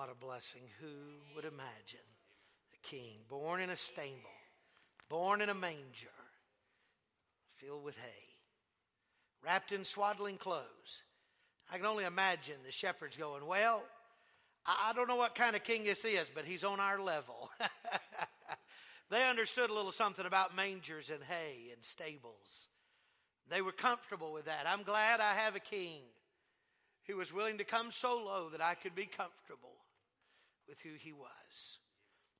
what a blessing. Who would imagine a king born in a stable, born in a manger, filled with hay, wrapped in swaddling clothes? I can only imagine the shepherds going, well, I don't know what kind of king this is, but he's on our level. They understood a little something about mangers and hay and stables. They were comfortable with that. I'm glad I have a king who was willing to come so low that I could be comfortable with who he was.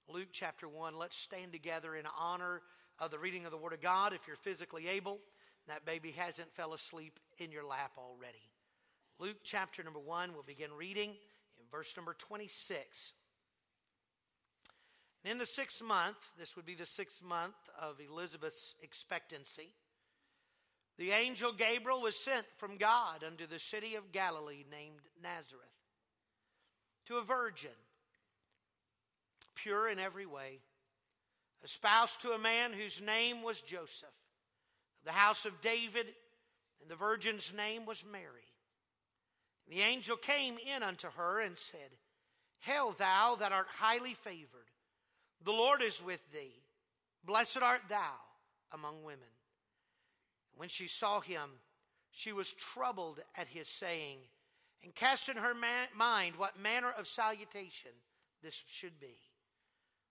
Luke chapter 1, let's stand together in honor of the reading of the Word of God. If you're physically able, that baby hasn't fell asleep in your lap already. Luke chapter number 1, we'll begin reading in verse number 26. And in the 6th month, this would be the 6th month of Elizabeth's expectancy, the angel Gabriel was sent from God unto the city of Galilee named Nazareth, to a virgin, pure in every way, espoused to a man whose name was Joseph, of the house of David, and the virgin's name was Mary. And the angel came in unto her and said, Hail thou that art highly favored, the Lord is with thee, blessed art thou among women. When she saw him, she was troubled at his saying, and cast in her mind what manner of salutation this should be.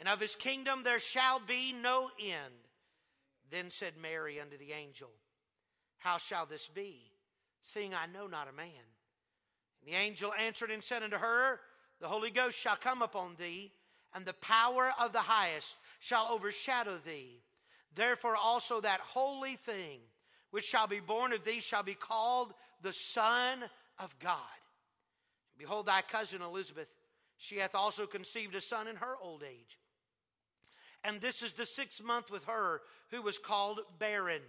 and of his kingdom there shall be no end. Then said Mary unto the angel, How shall this be, seeing I know not a man? And the angel answered and said unto her, The Holy Ghost shall come upon thee, and the power of the highest shall overshadow thee. Therefore also that holy thing which shall be born of thee shall be called the Son of God. And behold, thy cousin Elizabeth, she hath also conceived a son in her old age. And this is the 6th month with her, who was called barren.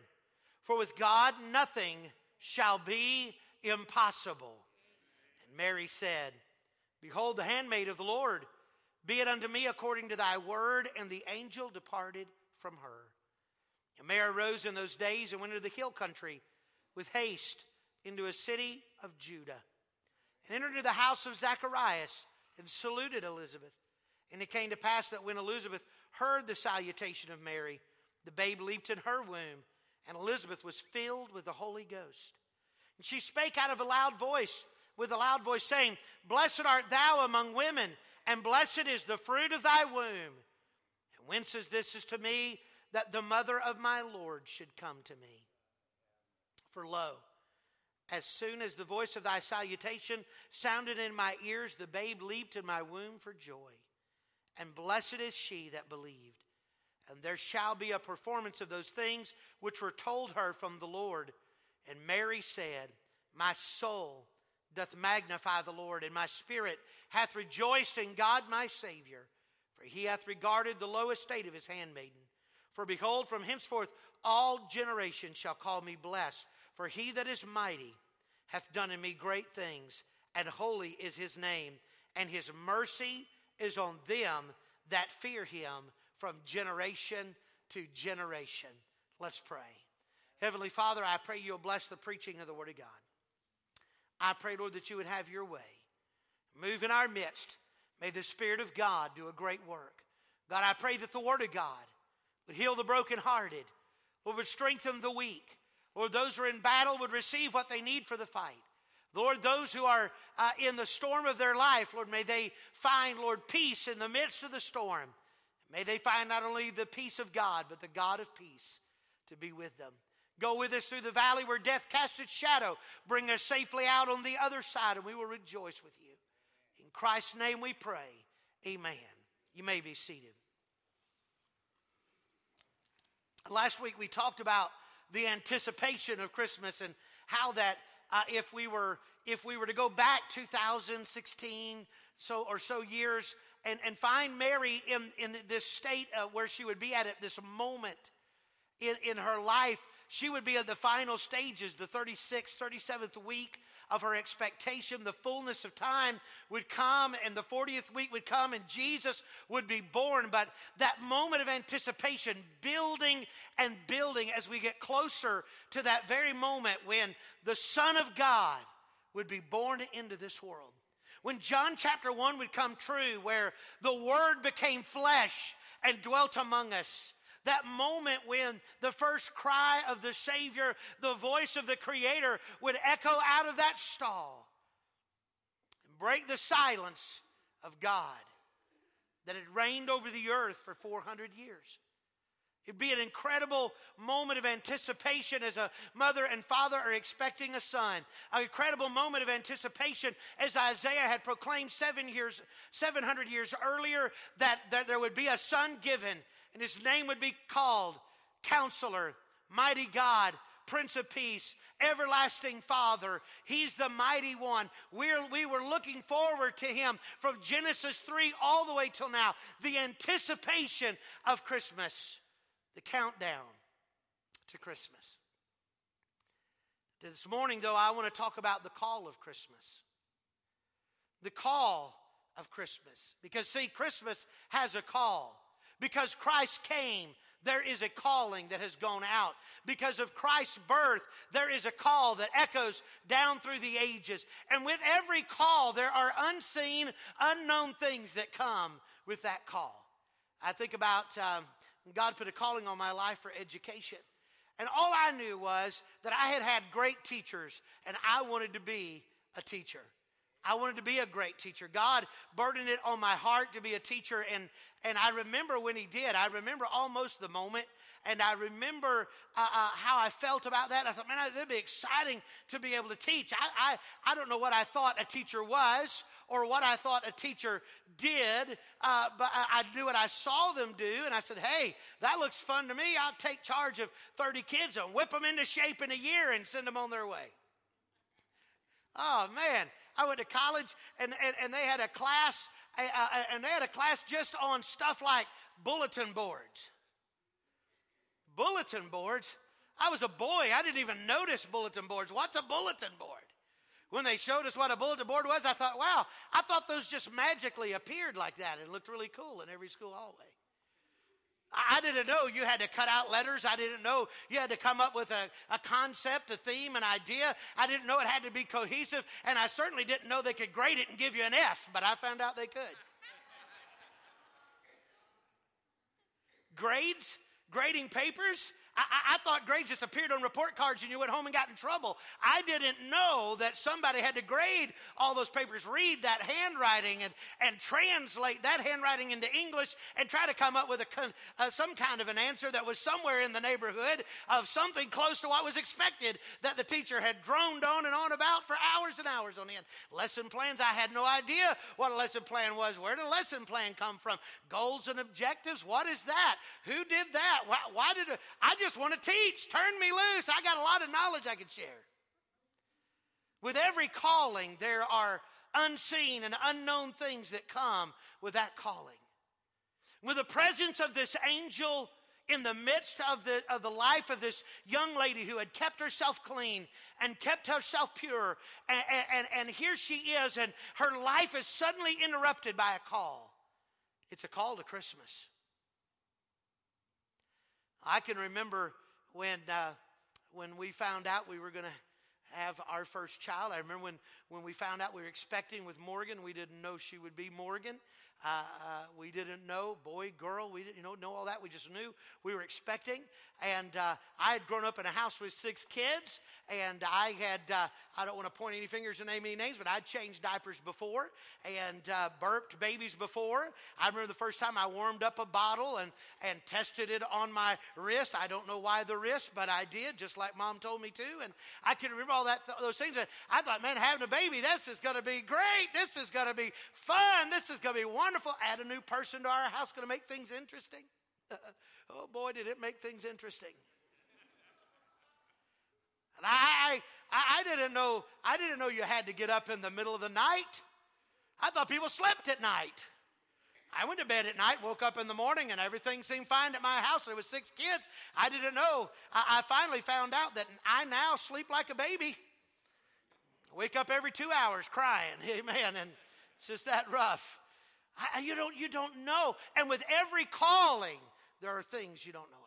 For with God nothing shall be impossible. And Mary said, Behold, the handmaid of the Lord, be it unto me according to thy word. And the angel departed from her. And Mary arose in those days and went into the hill country with haste into a city of Judah, and entered into the house of Zacharias, and saluted Elizabeth. And it came to pass that when Elizabeth heard the salutation of Mary, the babe leaped in her womb, and Elizabeth was filled with the Holy Ghost. And she spake out of a loud voice, saying, Blessed art thou among women, and blessed is the fruit of thy womb. And whence is this to me, that the mother of my Lord should come to me? For lo, as soon as the voice of thy salutation sounded in my ears, the babe leaped in my womb for joy. And blessed is she that believed. And there shall be a performance of those things which were told her from the Lord. And Mary said, My soul doth magnify the Lord, and my spirit hath rejoiced in God my Savior, for he hath regarded the low estate of his handmaiden. For behold, from henceforth all generations shall call me blessed. For he that is mighty hath done in me great things, and holy is his name. And his mercy is on them that fear him from generation to generation. Let's pray. Heavenly Father, I pray you'll bless the preaching of the Word of God. I pray, Lord, that you would have your way. Move in our midst. May the Spirit of God do a great work. God, I pray that the Word of God would heal the brokenhearted, Lord, would strengthen the weak. Lord, those who are in battle would receive what they need for the fight. Lord, those who are in the storm of their life, Lord, may they find, Lord, peace in the midst of the storm. May they find not only the peace of God, but the God of peace to be with them. Go with us through the valley where death cast its shadow. Bring us safely out on the other side, and we will rejoice with you. In Christ's name we pray. Amen. You may be seated. Last week we talked about the anticipation of Christmas and how that if we were to go back 2016 so years and find Mary in this state where she would be at this moment in her life. She would be at the final stages, the 36th, 37th week of her expectation. The fullness of time would come, and the 40th week would come, and Jesus would be born. But that moment of anticipation, building and building as we get closer to that very moment when the Son of God would be born into this world. When John chapter 1 would come true, where the Word became flesh and dwelt among us. That moment when the first cry of the Savior, the voice of the Creator, would echo out of that stall and break the silence of God that had reigned over the earth for 400 years. It'd be an incredible moment of anticipation as a mother and father are expecting a son. An incredible moment of anticipation as Isaiah had proclaimed 700 years earlier that there would be a son given, and his name would be called Counselor, Mighty God, Prince of Peace, Everlasting Father. He's the Mighty One. We were looking forward to him from Genesis 3 all the way till now. The anticipation of Christmas. The countdown to Christmas. This morning, though, I want to talk about the call of Christmas. The call of Christmas. Because, see, Christmas has a call. Because Christ came, there is a calling that has gone out. Because of Christ's birth, there is a call that echoes down through the ages. And with every call, there are unseen, unknown things that come with that call. I think about God put a calling on my life for education. And all I knew was that I had great teachers, and I wanted to be a teacher. I wanted to be a great teacher. God burdened it on my heart to be a teacher, and I remember when he did. I remember almost the moment, and I remember how I felt about that. I thought, man, it'd be exciting to be able to teach. I don't know what I thought a teacher was or what I thought a teacher did, but I knew what I saw them do, and I said, hey, that looks fun to me. I'll take charge of 30 kids and whip them into shape in a year and send them on their way. Oh, man. I went to college, and they had a class, just on stuff like bulletin boards. Bulletin boards? I was a boy. I didn't even notice bulletin boards. What's a bulletin board? When they showed us what a bulletin board was, I thought, wow, I thought those just magically appeared like that. It looked really cool in every school hallway. I didn't know you had to cut out letters. I didn't know you had to come up with a concept, a theme, an idea. I didn't know it had to be cohesive, and I certainly didn't know they could grade it and give you an F, but I found out they could. Grades? Grading papers? I thought grades just appeared on report cards and you went home and got in trouble. I didn't know that somebody had to grade all those papers, read that handwriting and translate that handwriting into English and try to come up with some kind of an answer that was somewhere in the neighborhood of something close to what was expected that the teacher had droned on and on about for hours and hours on end. Lesson plans, I had no idea what a lesson plan was. Where did a lesson plan come from? Goals and objectives, what is that? Who did that? I just want to teach. Turn me loose. I got a lot of knowledge I could share. With every calling, there are unseen and unknown things that come with that calling. With the presence of this angel in the midst of the life of this young lady who had kept herself clean and kept herself pure, and here she is, and her life is suddenly interrupted by a call. It's a call to Christmas. I can remember when we found out we were going to have our first child. I remember when we found out we were expecting with Morgan. We didn't know she would be Morgan. We didn't know boy, girl. We didn't know all that. We just knew we were expecting. And I had grown up in a house with 6 kids. And I had I don't want to point any fingers or name any names, but I'd changed diapers before and burped babies before. I remember the first time I warmed up a bottle and tested it on my wrist. I don't know why the wrist, but I did, just like Mom told me to. And I can remember all that those things. And I thought, man, having a baby, this is going to be great. This is going to be fun. This is going to be wonderful. Add a new person to our house, going to make things interesting. Oh boy, did it make things interesting. And I didn't know you had to get up in the middle of the night I thought people slept at night. I went to bed at night, woke up in the morning, and everything seemed fine at my house. There were 6 kids. I didn't know. I finally found out that I now sleep like a baby. Wake up every 2 hours crying, amen, and it's just that rough. You don't know. And with every calling, there are things you don't know about.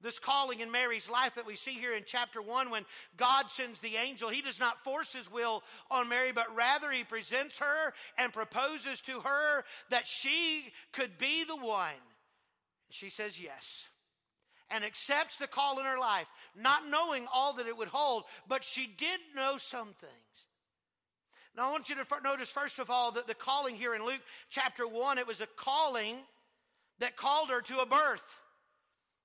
This calling in Mary's life that we see here in chapter 1, when God sends the angel, he does not force his will on Mary, but rather he presents her and proposes to her that she could be the one. She says yes and accepts the call in her life, not knowing all that it would hold, but she did know some things. Now I want you to notice, first of all, that the calling here in Luke chapter 1, it was a calling that called her to a birth.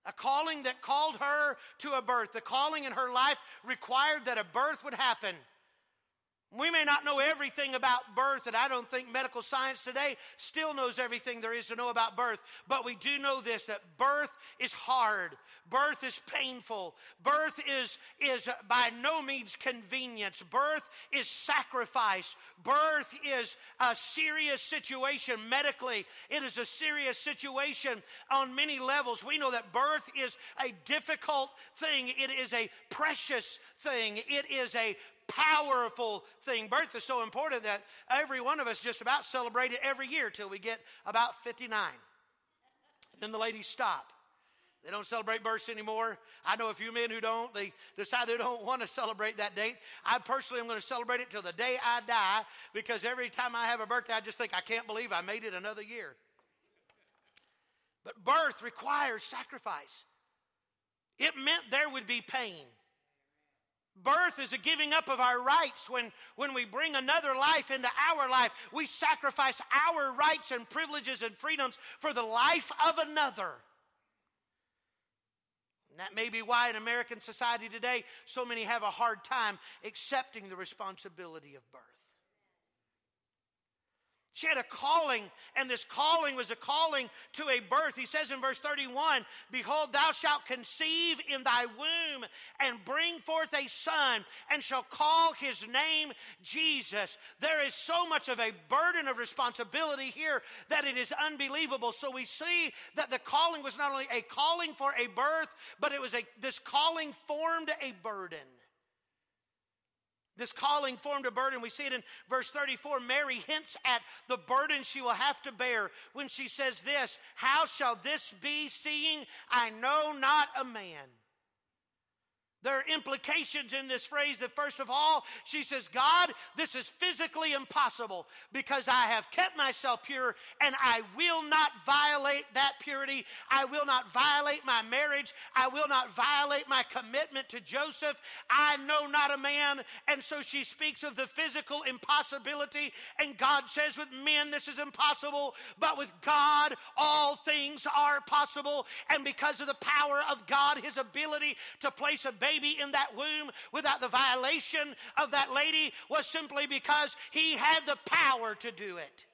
A calling that called her to a birth. The calling in her life required that a birth would happen. We may not know everything about birth, and I don't think medical science today still knows everything there is to know about birth. But we do know this, that birth is hard. Birth is painful. Birth is by no means convenience. Birth is sacrifice. Birth is a serious situation medically. It is a serious situation on many levels. We know that birth is a difficult thing. It is a precious thing. It is a powerful thing. Birth is so important that every one of us just about celebrate it every year till we get about 59. Then the ladies stop. They don't celebrate births anymore. I know a few men who don't. They decide they don't want to celebrate that date. I personally am going to celebrate it till the day I die, because every time I have a birthday, I just think, I can't believe I made it another year. But birth requires sacrifice. It meant there would be pain. Birth is a giving up of our rights. When we bring another life into our life, we sacrifice our rights and privileges and freedoms for the life of another. And that may be why in American society today, so many have a hard time accepting the responsibility of birth. She had a calling, and this calling was a calling to a birth. He says in verse 31, "Behold, thou shalt conceive in thy womb and bring forth a son, and shall call his name Jesus." There is so much of a burden of responsibility here that it is unbelievable. So we see that the calling was not only a calling for a birth, but it was this calling formed a burden. This calling formed a burden. We see it in verse 34. Mary hints at the burden she will have to bear when she says this, "How shall this be, seeing I know not a man?" There are implications in this phrase that, first of all, she says, God, this is physically impossible, because I have kept myself pure and I will not violate that purity. I will not violate my marriage. I will not violate my commitment to Joseph. I know not a man. And so she speaks of the physical impossibility. And God says, with men, this is impossible, but with God, all things are possible. And because of the power of God, his ability to place a baby in that womb without the violation of that lady was simply because he had the power to do it.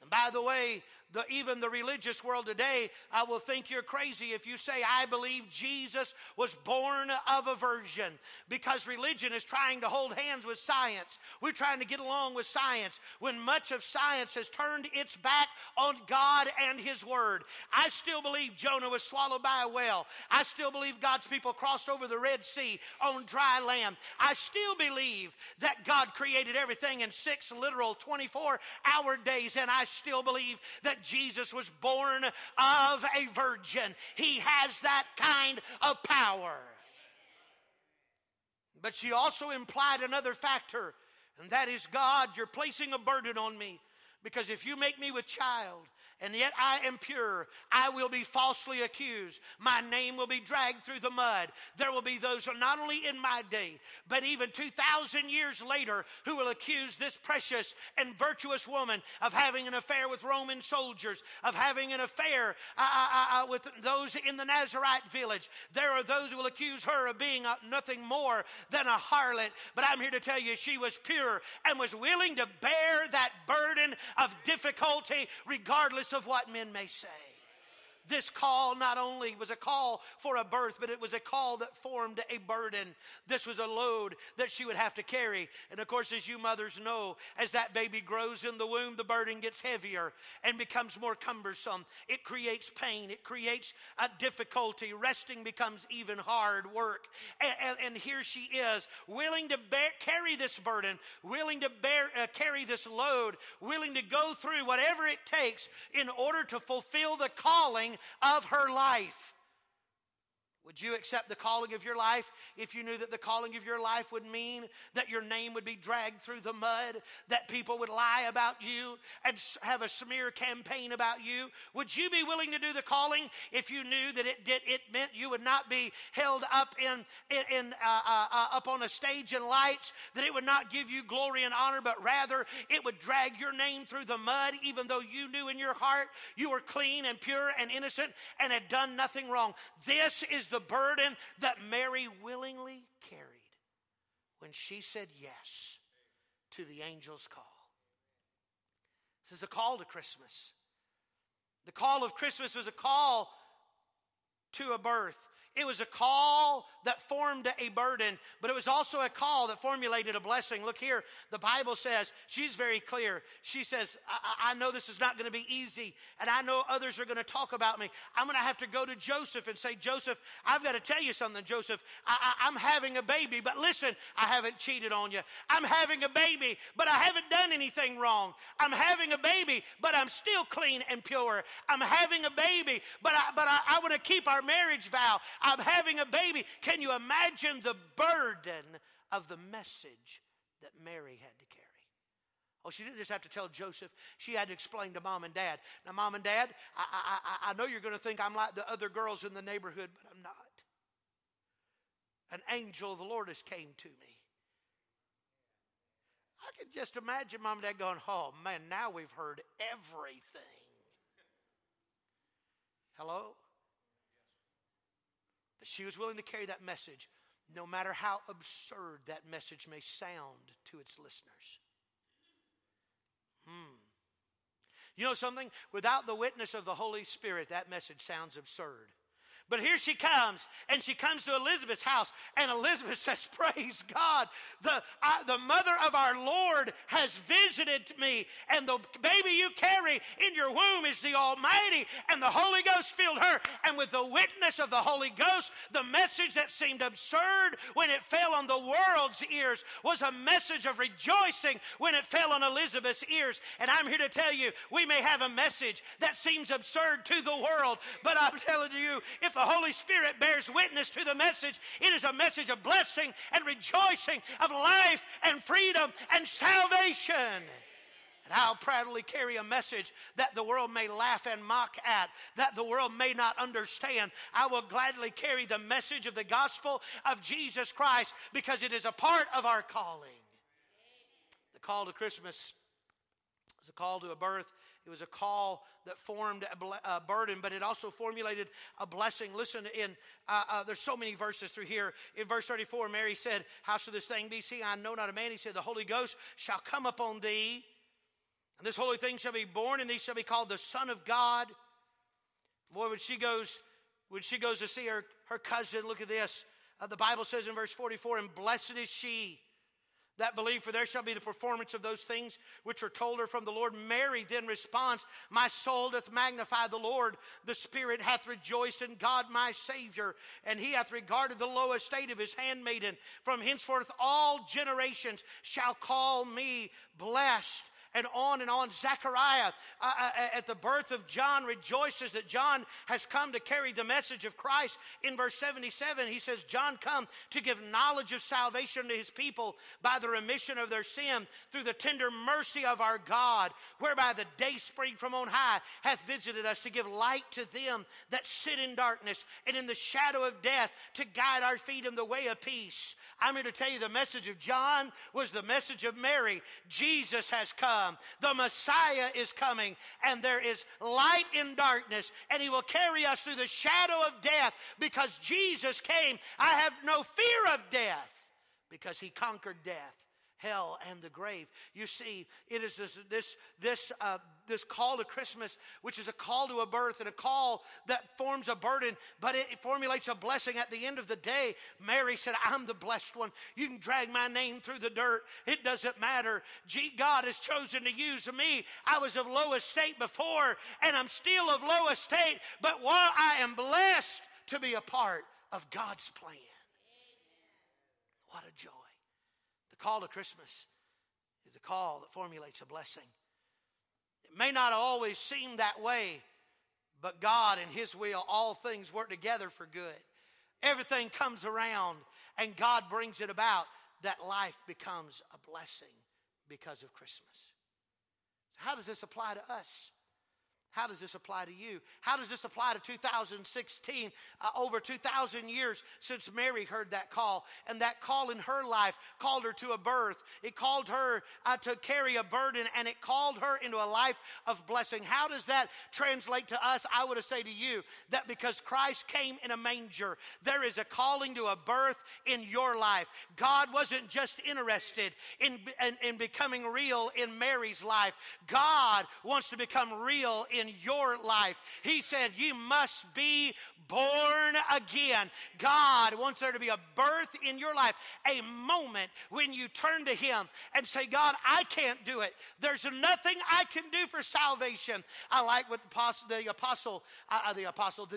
And by the way, even the religious world today, I will think you're crazy if you say, I believe Jesus was born of a virgin, because religion is trying to hold hands with science. We're trying to get along with science when much of science has turned its back on God and his word. I still believe Jonah was swallowed by a whale. I still believe God's people crossed over the Red Sea on dry land. I still believe that God created everything in 6 literal 24-hour days, and I still believe that Jesus was born of a virgin. He has that kind of power. But she also implied another factor, and that is, God, you're placing a burden on me, because if you make me with child and yet I am pure, I will be falsely accused. My name will be dragged through the mud. There will be those, not only in my day, but even 2,000 years later, who will accuse this precious and virtuous woman of having an affair with Roman soldiers, of having an affair with those in the Nazarite village. There are those who will accuse her of being nothing more than a harlot. But I'm here to tell you, she was pure and was willing to bear that burden of difficulty regardless of what men may say. This call not only was a call for a birth, but it was a call that formed a burden. This was a load that she would have to carry. And of course, as you mothers know, as that baby grows in the womb, the burden gets heavier and becomes more cumbersome. It creates pain. It creates a difficulty. Resting becomes even hard work. And here she is, willing to carry this burden, willing to carry this load, willing to go through whatever it takes in order to fulfill the calling of her life. Would you accept the calling of your life if you knew that the calling of your life would mean that your name would be dragged through the mud, that people would lie about you and have a smear campaign about you? Would you be willing to do the calling if you knew that it meant you would not be held up up on a stage in lights, that it would not give you glory and honor, but rather it would drag your name through the mud, even though you knew in your heart you were clean and pure and innocent and had done nothing wrong? This is the burden that Mary willingly carried when she said yes to the angel's call. This is a call to Christmas. The call of Christmas was a call to a birth. It was a call that formed a burden, but it was also a call that formulated a blessing. Look here, the Bible says, she's very clear. She says, I know this is not going to be easy, and I know others are going to talk about me. I'm going to have to go to Joseph and say, Joseph, I've got to tell you something, Joseph. I'm having a baby, but listen, I haven't cheated on you. I'm having a baby, but I haven't done anything wrong. I'm having a baby, but I'm still clean and pure. I'm having a baby, but I want to keep our marriage vow. I'm having a baby. Can you imagine the burden of the message that Mary had to carry? Oh, she didn't just have to tell Joseph. She had to explain to Mom and Dad. Now, Mom and Dad, I know you're going to think I'm like the other girls in the neighborhood, but I'm not. An angel of the Lord has came to me. I could just imagine Mom and Dad going, oh, man, now we've heard everything. Hello? But she was willing to carry that message, no matter how absurd that message may sound to its listeners. You know something? Without the witness of the Holy Spirit, that message sounds absurd. But here she comes, and she comes to Elizabeth's house, and Elizabeth says, praise God, the mother of our Lord has visited me, and the baby you carry in your womb is the Almighty, and the Holy Ghost filled her. And with the witness of the Holy Ghost, the message that seemed absurd when it fell on the world's ears was a message of rejoicing when it fell on Elizabeth's ears. And I'm here to tell you, we may have a message that seems absurd to the world, but I'm telling you, if the Holy Spirit bears witness to the message, it is a message of blessing and rejoicing, of life and freedom and salvation. And I'll proudly carry a message that the world may laugh and mock at, that the world may not understand. I will gladly carry the message of the gospel of Jesus Christ, because it is a part of our calling. The call to Christmas was a call to a birth. It was a call that formed a burden, but it also formulated a blessing. Listen, there's so many verses through here. In verse 34, Mary said, how shall this thing be? See, I know not a man. He said, the Holy Ghost shall come upon thee, and this holy thing shall be born, and thee shall be called the Son of God. Boy, when she goes to see her cousin, look at this. The Bible says in verse 44, and blessed is she that believe, for there shall be the performance of those things which are told her from the Lord. Mary then responds, my soul doth magnify the Lord. The Spirit hath rejoiced in God my Savior, and he hath regarded the low estate of his handmaiden. From henceforth all generations shall call me blessed. And on, Zechariah at the birth of John rejoices that John has come to carry the message of Christ. In verse 77, he says, John come to give knowledge of salvation to his people by the remission of their sin through the tender mercy of our God, whereby the day spring from on high hath visited us, to give light to them that sit in darkness and in the shadow of death, to guide our feet in the way of peace. I'm here to tell you, the message of John was the message of Mary. Jesus has come. The Messiah is coming, and there is light in darkness, and he will carry us through the shadow of death. Because Jesus came, I have no fear of death, because he conquered death, hell, and the grave. You see, it is this this call to Christmas, which is a call to a birth and a call that forms a burden, but it formulates a blessing at the end of the day. Mary said, I'm the blessed one. You can drag my name through the dirt. It doesn't matter. God has chosen to use me. I was of low estate before, and I'm still of low estate, but while I am blessed to be a part of God's plan. What a joy. The call to Christmas is a call that formulates a blessing. It may not always seem that way, but God and His will, all things work together for good. Everything comes around, and God brings it about that life becomes a blessing because of Christmas. So how does this apply to us? How does this apply to you? How does this apply to 2016? Over 2,000 years since Mary heard that call. And that call in her life called her to a birth. It called her to carry a burden, and it called her into a life of blessing. How does that translate to us? I would say to you that because Christ came in a manger, there is a calling to a birth in your life. God wasn't just interested in becoming real in Mary's life. God wants to become real in your life. He said, you must be born again. God wants there to be a birth in your life, a moment when you turn to Him and say, God, I can't do it. There's nothing I can do for salvation. I like what the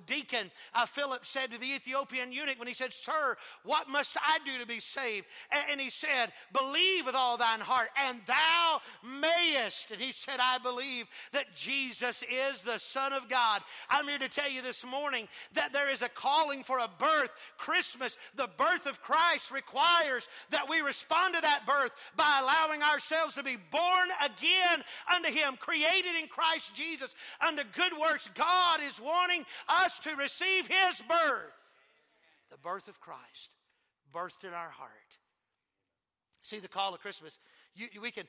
deacon Philip said to the Ethiopian eunuch when he said, sir, what must I do to be saved? And he said, believe with all thine heart and thou mayest. And he said, I believe that Jesus is the Son of God. I'm here to tell you this morning that there is a calling for a birth. Christmas, the birth of Christ, requires that we respond to that birth by allowing ourselves to be born again unto Him, created in Christ Jesus unto good works. God is wanting us to receive His birth. The birth of Christ, birthed in our heart. See the call of Christmas. We can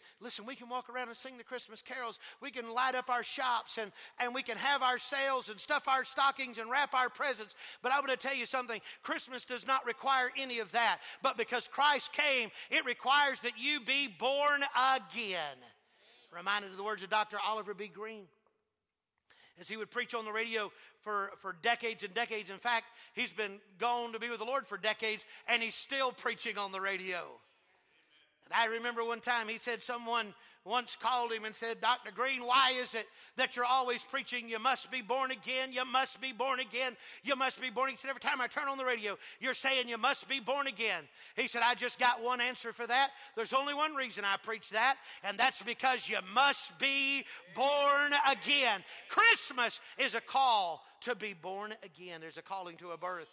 walk around and sing the Christmas carols. We can light up our shops and we can have our sales and stuff our stockings and wrap our presents. But I'm going to tell you something. Christmas does not require any of that. But because Christ came, it requires that you be born again. Reminded of the words of Dr. Oliver B. Green. As he would preach on the radio for decades and decades. In fact, he's been gone to be with the Lord for decades, and he's still preaching on the radio. And I remember one time he said someone once called him and said, Dr. Green, why is it that you're always preaching, you must be born again, you must be born again, you must be born again? He said, every time I turn on the radio, you're saying you must be born again. He said, I just got one answer for that. There's only one reason I preach that, and that's because you must be born again. Christmas is a call to be born again. There's a calling to a birth.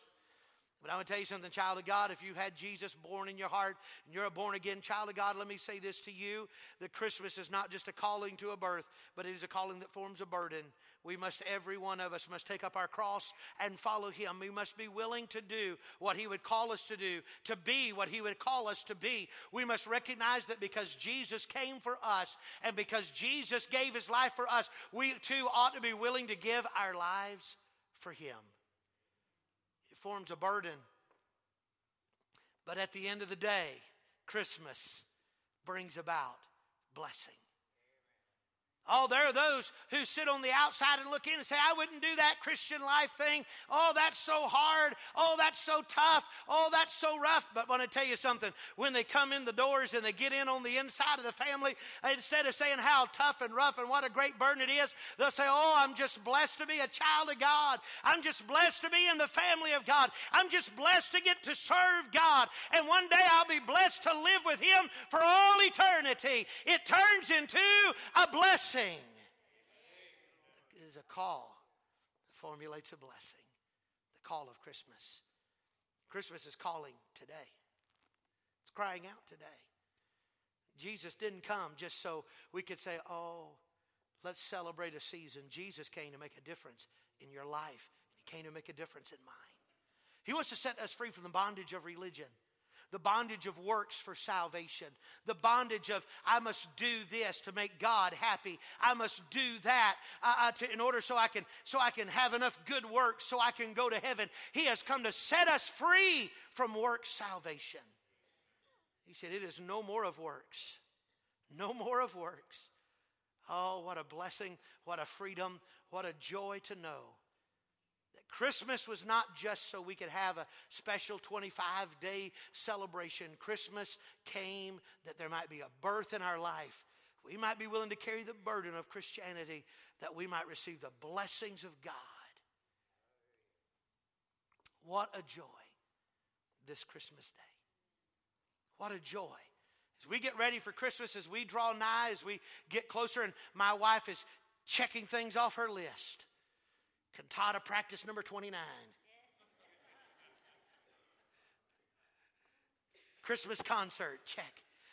But I'm going to tell you something, child of God, if you've had Jesus born in your heart and you're a born-again child of God, let me say this to you, that Christmas is not just a calling to a birth, but it is a calling that forms a burden. We must, every one of us, must take up our cross and follow Him. We must be willing to do what He would call us to do, to be what He would call us to be. We must recognize that because Jesus came for us and because Jesus gave His life for us, we too ought to be willing to give our lives for Him. Forms a burden, but at the end of the day, Christmas brings about blessing. Oh, there are those who sit on the outside and look in and say, I wouldn't do that Christian life thing. Oh, that's so hard. Oh, that's so tough. Oh, that's so rough. But I want to tell you something. When they come in the doors and they get in on the inside of the family, instead of saying how tough and rough and what a great burden it is, they'll say, oh, I'm just blessed to be a child of God. I'm just blessed to be in the family of God. I'm just blessed to get to serve God. And one day I'll be blessed to live with Him for all eternity. It turns into a blessing. It is a call that formulates a blessing. The call of Christmas. Christmas is calling today. It's crying out today. Jesus didn't come just so we could say, oh, let's celebrate a season. Jesus came to make a difference in your life. He came to make a difference in mine. He wants to set us free from the bondage of religion. The bondage of works for salvation. The bondage of I must do this to make God happy. I must do that in order so I can have enough good works so I can go to heaven. He has come to set us free from works salvation. He said it is no more of works. No more of works. Oh, what a blessing, what a freedom, what a joy to know that Christmas was not just so we could have a special 25-day celebration. Christmas came that there might be a birth in our life. We might be willing to carry the burden of Christianity, that we might receive the blessings of God. What a joy this Christmas day. What a joy. As we get ready for Christmas, as we draw nigh, as we get closer, and my wife is checking things off her list. Cantata practice number 29. Christmas concert, check.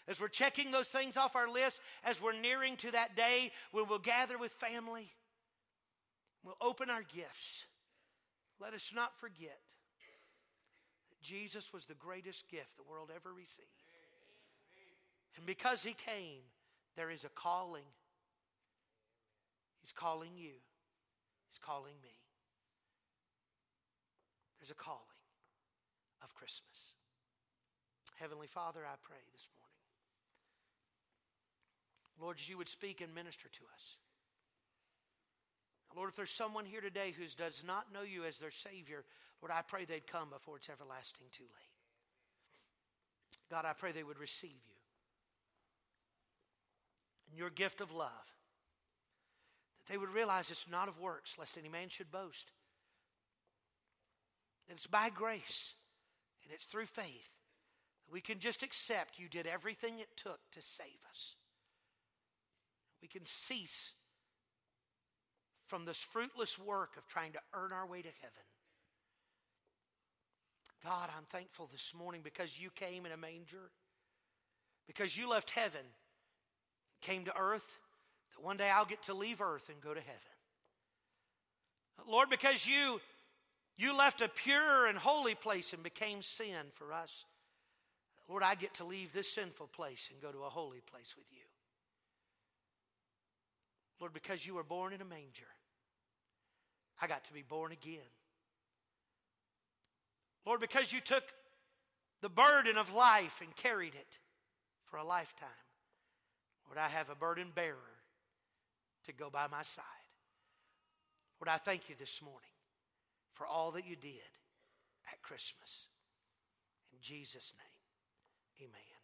As we're checking those things off our list, as we're nearing to that day when we'll gather with family, we'll open our gifts. Let us not forget that Jesus was the greatest gift the world ever received. And because he came, there is a calling. He's calling you. He's calling me. There's a calling of Christmas. Heavenly Father, I pray this morning, Lord, you would speak and minister to us. Lord, if there's someone here today who does not know you as their Savior, Lord, I pray they'd come before it's everlasting too late. God, I pray they would receive you and your gift of love, that they would realize it's not of works, lest any man should boast, that it's by grace and it's through faith that we can just accept you did everything it took to save us. We can cease from this fruitless work of trying to earn our way to heaven. God, I'm thankful this morning because you came in a manger, because you left heaven, came to earth, that one day I'll get to leave earth and go to heaven. Lord, because you left a pure and holy place and became sin for us, Lord, I get to leave this sinful place and go to a holy place with you. Lord, because you were born in a manger, I got to be born again. Lord, because you took the burden of life and carried it for a lifetime, Lord, I have a burden bearer to go by my side. Lord, I thank you this morning for all that you did at Christmas. In Jesus' name, amen.